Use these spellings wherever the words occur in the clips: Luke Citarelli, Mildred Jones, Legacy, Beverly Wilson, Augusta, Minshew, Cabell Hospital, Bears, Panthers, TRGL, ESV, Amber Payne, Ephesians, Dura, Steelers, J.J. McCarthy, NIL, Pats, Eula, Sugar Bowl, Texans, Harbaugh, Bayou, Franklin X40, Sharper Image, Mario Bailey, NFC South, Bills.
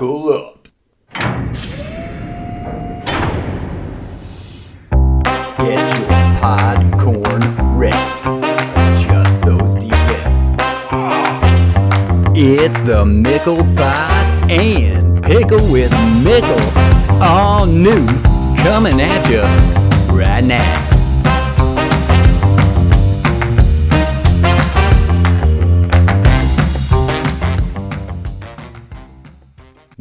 Buckle up. Get your podcorn ready. Just those details. It's the Mickle Pod and Pickle with Mickle. All new, coming at you right now.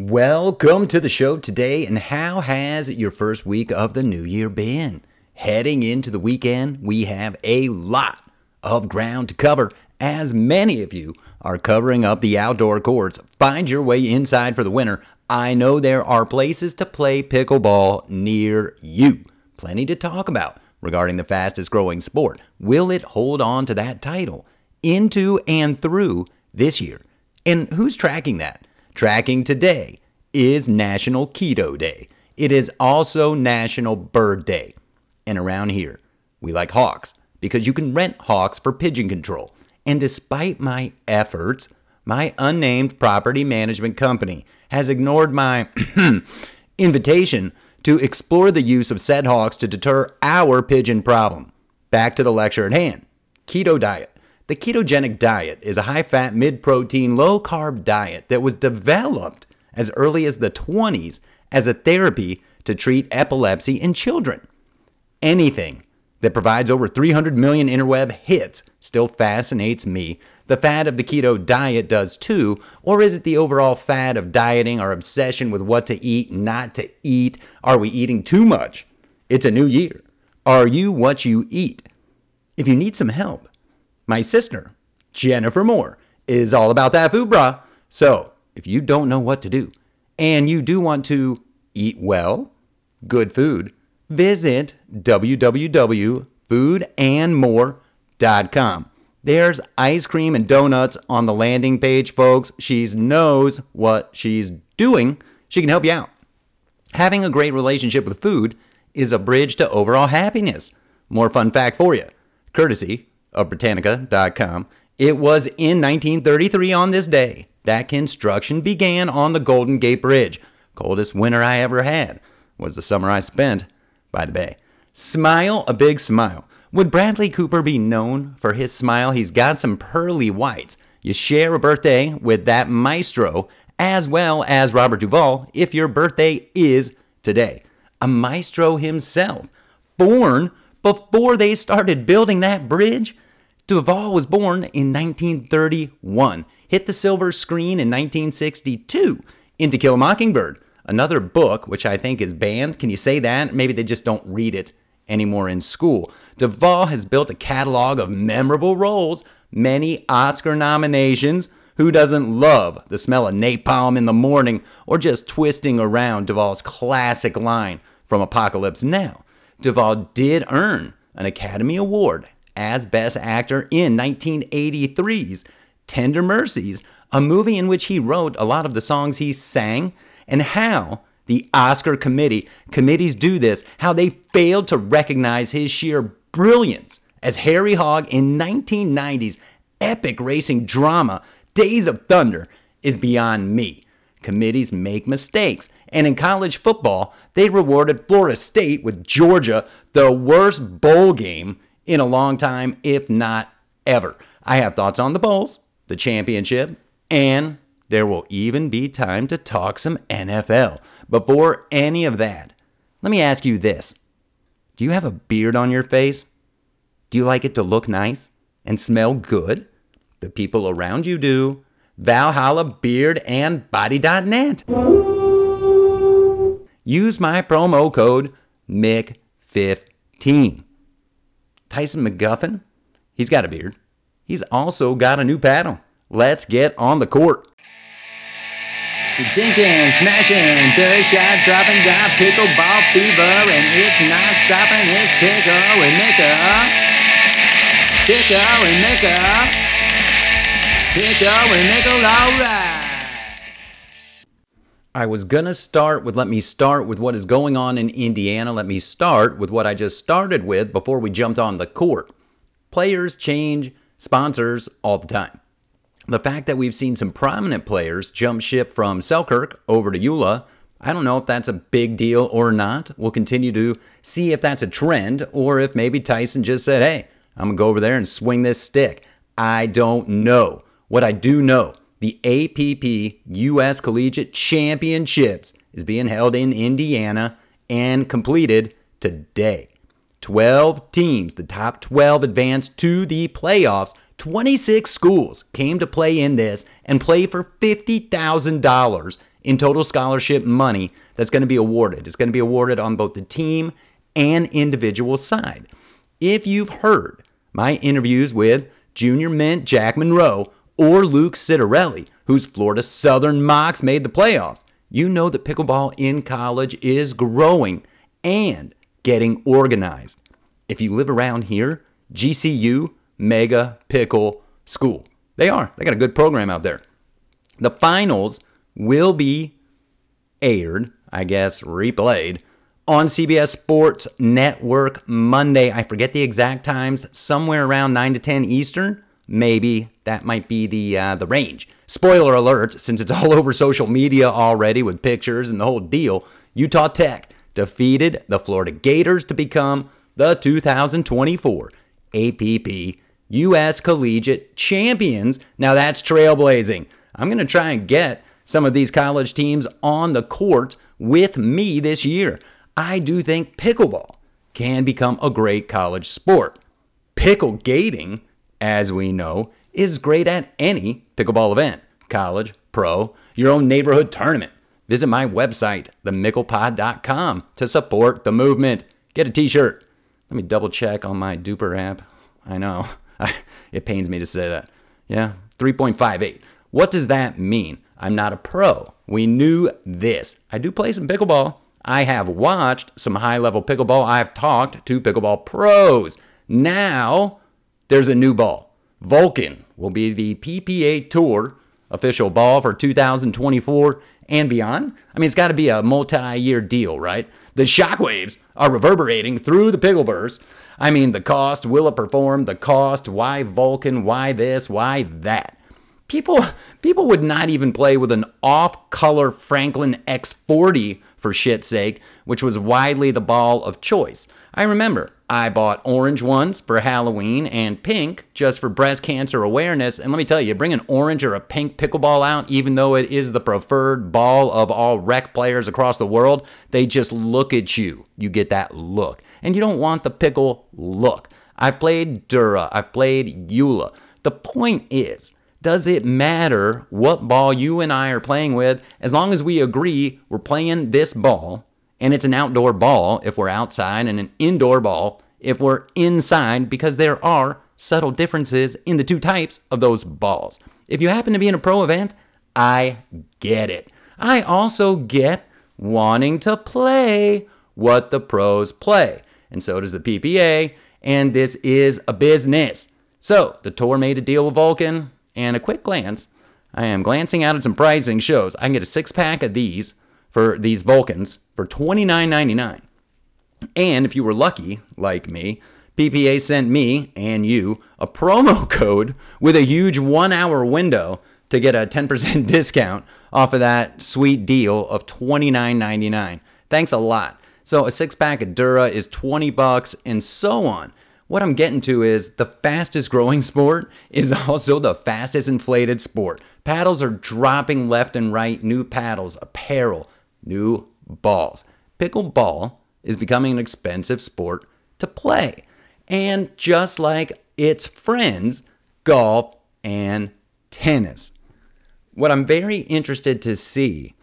Welcome to the show today, and how has your first week of the new year been? Heading into the weekend, we have a lot of ground to cover, as many of you are covering up the outdoor courts. Find your way inside for the winter. I know there are places to play pickleball near you. Plenty to talk about regarding the fastest growing sport. Will it hold on to that title into and through this year? And who's tracking that? Tracking today is National Keto Day. It is also National Bird Day. And around here, we like hawks because you can rent hawks for pigeon control. And despite my efforts, my unnamed property management company has ignored my invitation to explore the use of said hawks to deter our pigeon problem. Back to the lecture at hand. Keto diet. The ketogenic diet is a high-fat, mid-protein, low-carb diet that was developed as early as the 20s as a therapy to treat epilepsy in children. Anything that provides over 300 million interweb hits still fascinates me. The fad of the keto diet does too, or is it the overall fad of dieting, our obsession with what to eat, not to eat? Are we eating too much? It's a new year. Are you what you eat? If you need some help, my sister, Jennifer Moore, is all about that food, brah. So, if you don't know what to do, and you do want to eat well, good food, visit www.foodandmore.com. There's ice cream and donuts on the landing page, folks. She knows what she's doing. She can help you out. Having a great relationship with food is a bridge to overall happiness. More fun fact for you, courtesy of Britannica.com. It was in 1933 on this day that construction began on the Golden Gate Bridge. Coldest winter I ever had was the summer I spent by the bay. Smile, a big smile. Would Bradley Cooper be known for his smile? He's got some pearly whites. You share a birthday with that maestro, as well as Robert Duvall, if your birthday is today. A maestro himself, born before they started building that bridge. Duvall was born in 1931, hit the silver screen in 1962 in To Kill a Mockingbird, another book which I think is banned. Can you say that? Maybe they just don't read it anymore in school. Duvall has built a catalog of memorable roles, many Oscar nominations. Who doesn't love the smell of napalm in the morning or just twisting around Duvall's classic line from Apocalypse Now? Duvall did earn an Academy Award as Best Actor in 1983's Tender Mercies, a movie in which he wrote a lot of the songs he sang, and how the Oscar committees do this, how they failed to recognize his sheer brilliance as Harry Hog in 1990's epic racing drama Days of Thunder is beyond me. Committees make mistakes, and in college football, they rewarded Florida State with Georgia, the worst bowl game in a long time, if not ever. I have thoughts on the bowls, the championship, and there will even be time to talk some NFL. Before any of that, let me ask you this. Do you have a beard on your face? Do you like it to look nice and smell good? The people around you do. Valhalla Beard and Body.net. Use my promo code MIC15. Tyson McGuffin, he's got a beard. He's also got a new paddle. Let's get on the court. Dinking, smashing, third shot dropping, got pickleball fever, and it's not stopping. It's Pickle and Mickle. Pickle and Mickle. Pickle and Mickle, all right. I was going to start with, let me start with what is going on in Indiana. Let me start with what I just started with before we jumped on the court. Players change sponsors all the time. the fact that we've seen some prominent players jump ship from Selkirk over to Eula, I don't know if that's a big deal or not. We'll continue to see if that's a trend or if maybe Tyson just said, hey, I'm going to go over there and swing this stick. I don't know. What I do know, the APP U.S. Collegiate Championships is being held in Indiana and completed today. 12 teams, the top 12 advanced to the playoffs. 26 schools came to play in this and play for $50,000 in total scholarship money that's going to be awarded. It's going to be awarded on both the team and individual side. If you've heard my interviews with Junior Mint Jack Monroe or Luke Citarelli, whose Florida Southern Mocs made the playoffs, you know that pickleball in college is growing and getting organized. If you live around here, GCU, Mega Pickle School. They are. They got a good program out there. The finals will be aired, I guess, replayed on CBS Sports Network Monday. I forget the exact times, somewhere around 9 to 10 Eastern. Maybe that might be the range. Spoiler alert, since it's all over social media already with pictures and the whole deal, Utah Tech defeated the Florida Gators to become the 2024 APP U.S. Collegiate Champions. Now that's trailblazing. I'm going to try and get some of these college teams on the court with me this year. I do think pickleball can become a great college sport. Picklegating, as we know, is great at any pickleball event, college, pro, your own neighborhood tournament. Visit my website, themicklepod.com, to support the movement. Get a t-shirt. Let me double check on my duper app. I know, it pains me to say that. Yeah, 3.58. What does that mean? I'm not a pro. We knew this. I do play some pickleball. I have watched some high-level pickleball. I've talked to pickleball pros. Now, there's a new ball. Vulcan will be the PPA Tour official ball for 2024 and beyond. I mean, it's got to be a multi-year deal, right? The shockwaves are reverberating through the pickleverse. I mean, the cost, will it perform? The cost, why Vulcan? Why this? Why that? People would not even play with an off-color Franklin X40, for shit's sake, which was widely the ball of choice. I remember I bought orange ones for Halloween and pink just for breast cancer awareness. And let me tell you, bring an orange or a pink pickleball out, even though it is the preferred ball of all rec players across the world, they just look at you. You get that look. And you don't want the pickle look. I've played Dura. I've played Eula. The point is, does it matter what ball you and I are playing with? As long as we agree we're playing this ball, and it's an outdoor ball if we're outside and an indoor ball if we're inside, because there are subtle differences in the two types of those balls. If you happen to be in a pro event, I get it. I also get wanting to play what the pros play, and so does the PPA, and this is a business. So the tour made a deal with Vulcan, and a quick glance, I am glancing out at some pricing, shows I can get a six-pack of these for these Vulcans for $29.99. And if you were lucky, like me, PPA sent me and you a promo code with a huge one-hour window to get a 10% discount off of that sweet deal of $29.99. Thanks a lot. So a six-pack of Dura is $20 and so on. What I'm getting to is the fastest growing sport is also the fastest inflated sport. Paddles are dropping left and right. New paddles, apparel, new balls. Pickleball is becoming an expensive sport to play. And just like its friends, golf and tennis. What I'm very interested to see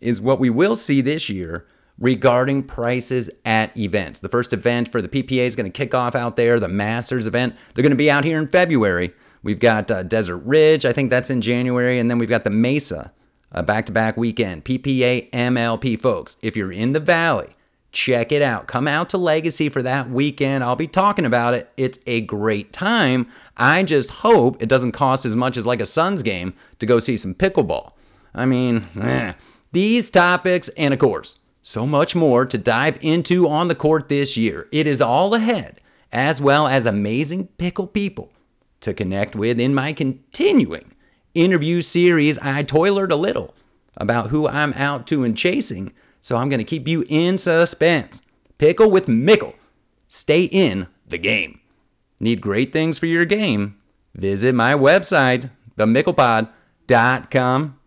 is what we will see this year regarding prices at events. The first event for the PPA is going to kick off out there, the Masters event. They're going to be out here in February. We've got Desert Ridge, I think that's in January, and then we've got the Mesa, back-to-back weekend, PPA, MLP, folks. If you're in the Valley, check it out. Come out to Legacy for that weekend. I'll be talking about it. It's a great time. I just hope it doesn't cost as much as like a Suns game to go see some pickleball. I mean, these topics and, of course, so much more to dive into on the court this year. It is all ahead, as well as amazing pickle people to connect with in my continuing interview series, I toilered a little about who I'm out to and chasing, so I'm going to keep you in suspense. Pickle with Mickle. Stay in the game. Need great things for your game? Visit my website, themicklepod.com.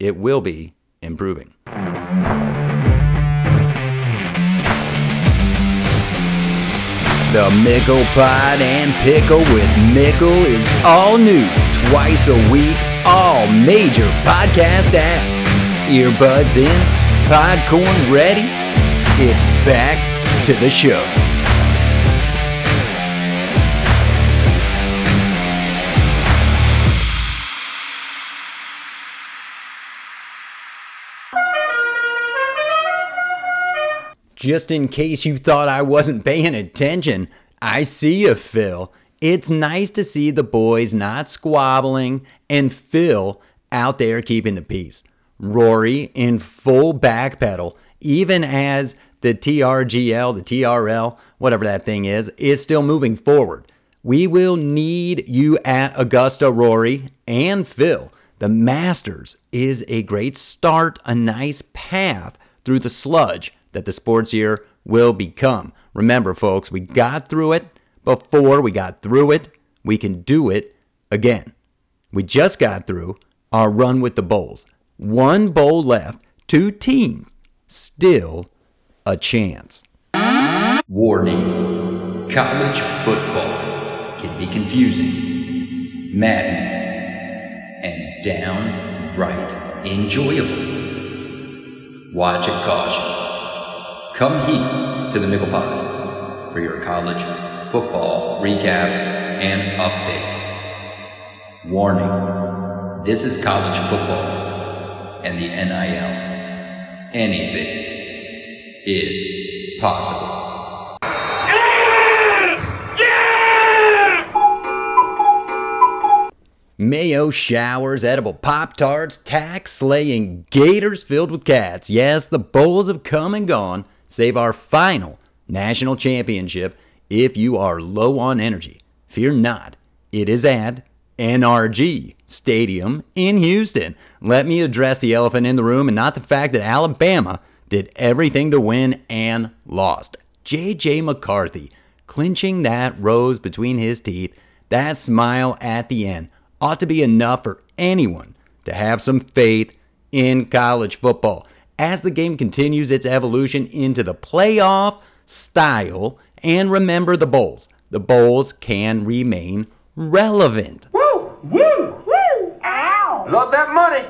It will be improving. The Mickle Pod and Pickle with Mickle is all new, twice a week, all major podcast apps. Earbuds in, Podcorn ready. It's back to the show. Just in case you thought I wasn't paying attention, I see you, Phil. It's nice to see the boys not squabbling and Phil out there keeping the peace. Rory in full backpedal, even as the TRGL, the TRL, whatever that thing is still moving forward. We will need you at Augusta, Rory and Phil. The Masters is a great start, a nice path through the sludge that the sports year will become. Remember, folks, we got through it before we got through it. We can do it again. We just got through our run with the bowls. One bowl left, two teams, still a chance. Warning, college football can be confusing, maddening, and downright enjoyable. Watch and caution. Come heat to the Mickle Pod for your college football recaps and updates. Warning, this is college football and the NIL. Anything is possible. Yeah! Yeah! Mayo showers, edible Pop-Tarts, tax-slaying gators filled with cats. Yes, the bowls have come and gone. Save our final national championship if you are low on energy. Fear not, it is at NRG Stadium in Houston. Let me address the elephant in the room and not the fact that Alabama did everything to win and lost. J.J. McCarthy clinching that rose between his teeth, that smile at the end, ought to be enough for anyone to have some faith in college football. As the game continues its evolution into the playoff style, and remember the bowls can remain relevant. Woo! Woo! Woo! Ow! Love that money!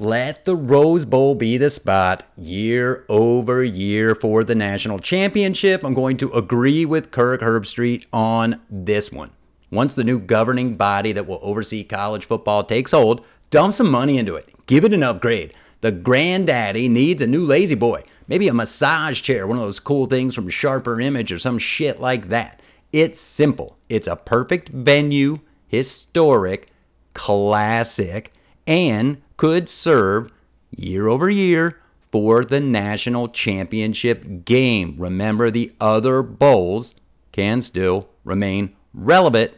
Let the Rose Bowl be the spot year over year for the national championship. I'm going to agree with Kirk Herbstreit on this one. Once the new governing body that will oversee college football takes hold, dump some money into it, give it an upgrade. The granddaddy needs a new lazy boy, maybe a massage chair, one of those cool things from Sharper Image or some shit like that. It's simple. It's a perfect venue, historic, classic, and could serve year over year for the national championship game. Remember, the other bowls can still remain relevant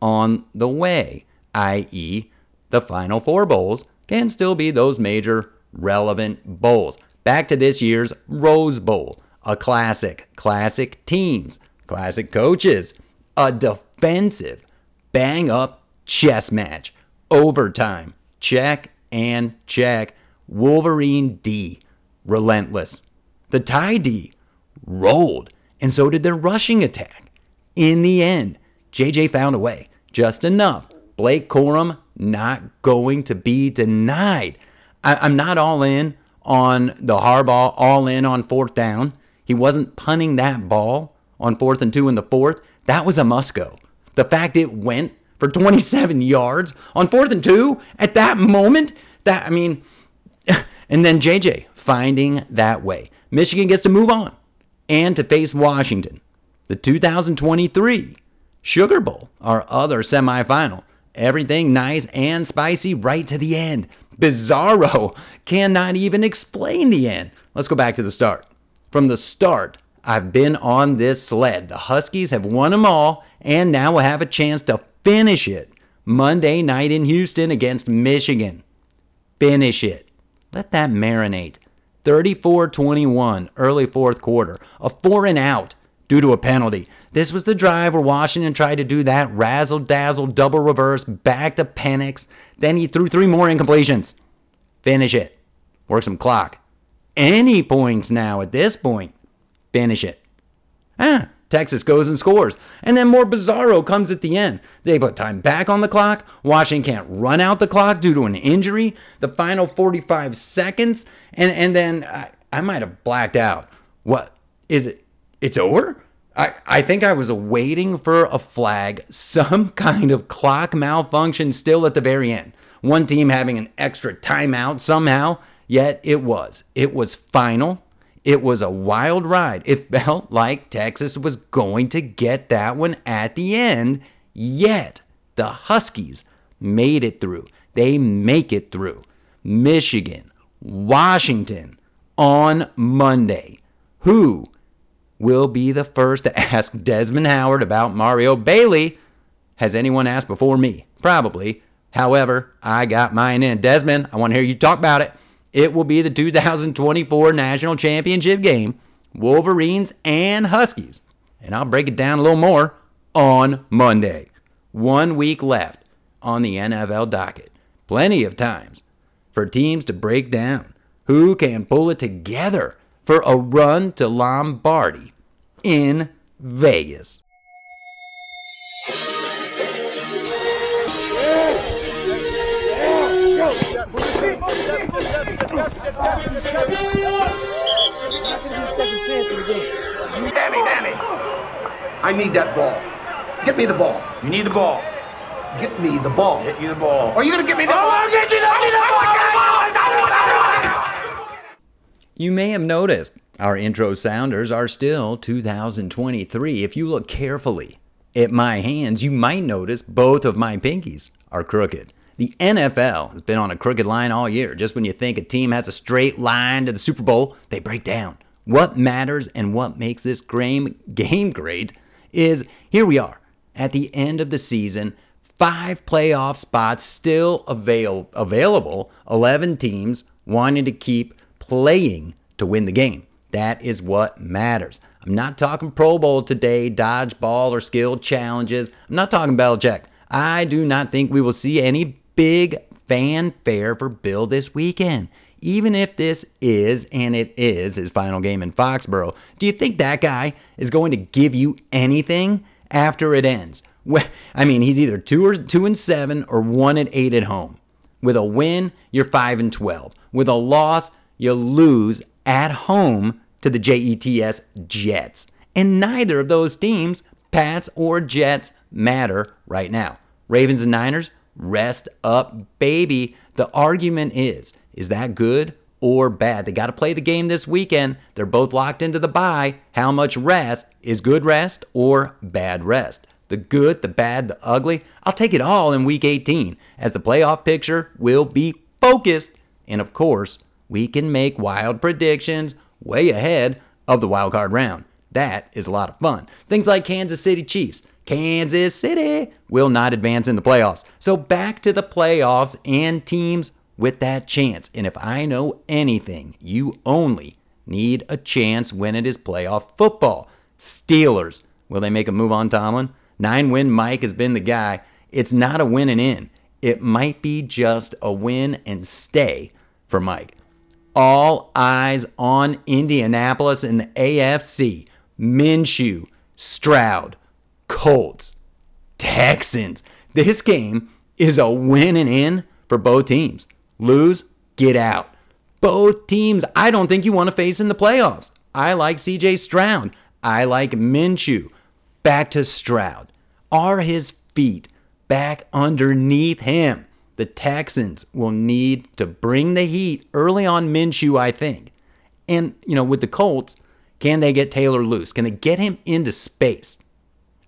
on the way, i.e., the Final Four bowls can still be those major relevant bowls. Back to this year's Rose Bowl, a classic, classic teams, classic coaches, a defensive bang-up chess match, overtime, check and check, Wolverine D, relentless. The tie D rolled, and so did their rushing attack. In the end, JJ found a way, just enough. Blake Corum not going to be denied. I'm not all in on the Harbaugh, all in on fourth down. He wasn't punting that ball on 4th and 2 in the fourth. That was a must-go. The fact it went for 27 yards on 4th and 2 at that moment, and then JJ finding that way. Michigan gets to move on and to face Washington. The 2023 Sugar Bowl, our other semifinal. Everything nice and spicy right to the end. Bizarro. Cannot even explain the end. Let's go back to the start. From the start, I've been on this sled. The Huskies have won them all and now will have a chance to finish it. Monday night in Houston against Michigan. Finish it. Let that marinate. 34-21, early fourth quarter. A 4-and-out due to a penalty. This was the drive where Washington tried to do that razzle-dazzle, double reverse, back to Penix. Then he threw three more incompletions. Finish it. Work some clock. Any points now at this point. Finish it. Texas goes and scores. And then more bizarro comes at the end. They put time back on the clock. Washington can't run out the clock due to an injury. The final 45 seconds. And then I might have blacked out. What? Is it? It's over? I think I was waiting for a flag. Some kind of clock malfunction still at the very end. One team having an extra timeout somehow. Yet it was. It was final. It was a wild ride. It felt like Texas was going to get that one at the end. Yet the Huskies made it through. They make it through. Michigan, Washington on Monday. Who will be the first to ask Desmond Howard about Mario Bailey? Has anyone asked before me? Probably. However, I got mine in. Desmond, I want to hear you talk about it. It will be the 2024 National Championship game, Wolverines and Huskies. And I'll break it down a little more on Monday. 1 week left on the NFL docket. Plenty of times for teams to break down. Who can pull it together for a run to Lombardi in Vegas? Danny, I need that ball. Get me the ball. You need the ball. Get me the ball. Get you the ball. Are you going to get me the ball? I'll get you the ball. You may have noticed our intro sounders are still 2023. If you look carefully at my hands, you might notice both of my pinkies are crooked. The NFL has been on a crooked line all year. Just when you think a team has a straight line to the Super Bowl, they break down. What matters and what makes this game great is here we are at the end of the season. 5 playoff spots still available. 11 teams wanting to keep playing to win the game. That is what matters. I'm not talking Pro Bowl today, dodgeball or skill challenges. I'm not talking Belichick. I do not think we will see any big fanfare for Bill this weekend. Even if this is, and it is, his final game in Foxborough, do you think that guy is going to give you anything after it ends? Well, I mean, he's either 2-7 or 1-8 at home. With a win, you're 5-12. With a loss, you lose at home to the Jets. And neither of those teams, Pats or Jets, matter right now. Ravens and Niners, rest up, baby. The argument is that good or bad? They got to play the game this weekend. They're both locked into the bye. How much rest is good rest or bad rest? The good, the bad, the ugly. I'll take it all in Week 18 as the playoff picture will be focused. And of course, we can make wild predictions way ahead of the wild card round. That is a lot of fun. Things like Kansas City Chiefs. Kansas City will not advance in the playoffs. So back to the playoffs and teams with that chance. And if I know anything, you only need a chance when it is playoff football. Steelers, will they make a move on Tomlin? 9-win Mike has been the guy. It's not a win and in. It might be just a win and stay for Mike. All eyes on Indianapolis and the AFC. Minshew, Stroud, Colts, Texans. This game is a win and in for both teams. Lose, get out. Both teams I don't think you want to face in the playoffs. I like CJ Stroud. I like Minshew. Back to Stroud. Are his feet back underneath him? The Texans will need to bring the heat early on Minshew, I think. And, with the Colts, can they get Taylor loose? Can they get him into space?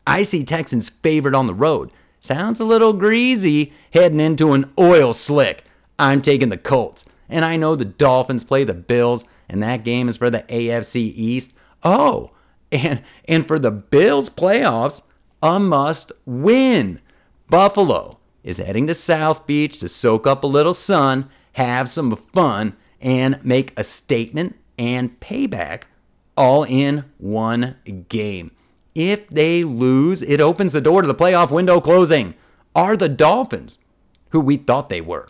I see Texans favored on the road. Sounds a little greasy heading into an oil slick. I'm taking the Colts. And I know the Dolphins play the Bills, and that game is for the AFC East. Oh, and for the Bills playoffs, a must win. Buffalo is heading to South Beach to soak up a little sun, have some fun, and make a statement and payback all in one game. If they lose, it opens the door to the playoff window closing. Are the Dolphins who we thought they were?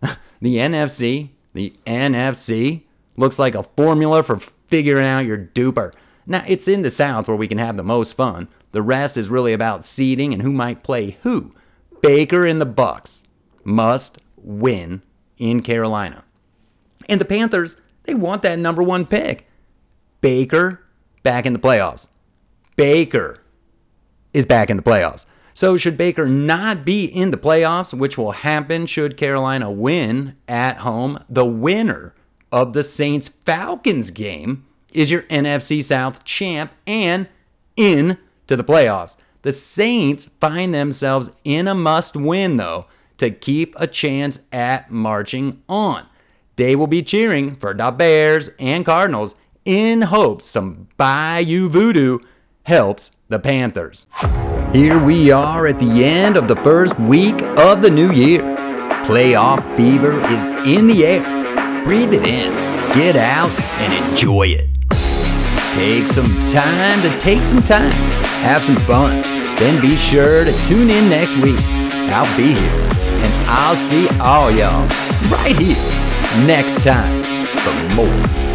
The NFC looks like a formula for figuring out your duper. Now, it's in the South where we can have the most fun. The rest is really about seeding and who might play who. Baker and the Bucs must win in Carolina. And the Panthers, they want that number one pick. Baker back in the playoffs. Baker is back in the playoffs. So should Baker not be in the playoffs, which will happen should Carolina win at home, the winner of the Saints-Falcons game is your NFC South champ and in to the playoffs. The Saints find themselves in a must-win, though, to keep a chance at marching on. They will be cheering for the Bears and Cardinals in hopes some Bayou Voodoo helps the Panthers. Here we are at the end of the first week of the new year. Playoff fever is in the air. Breathe it in, get out, and enjoy it. Take some time to take some time. Have some fun. Then be sure to tune in next week. I'll be here, and I'll see all y'all right here next time for more.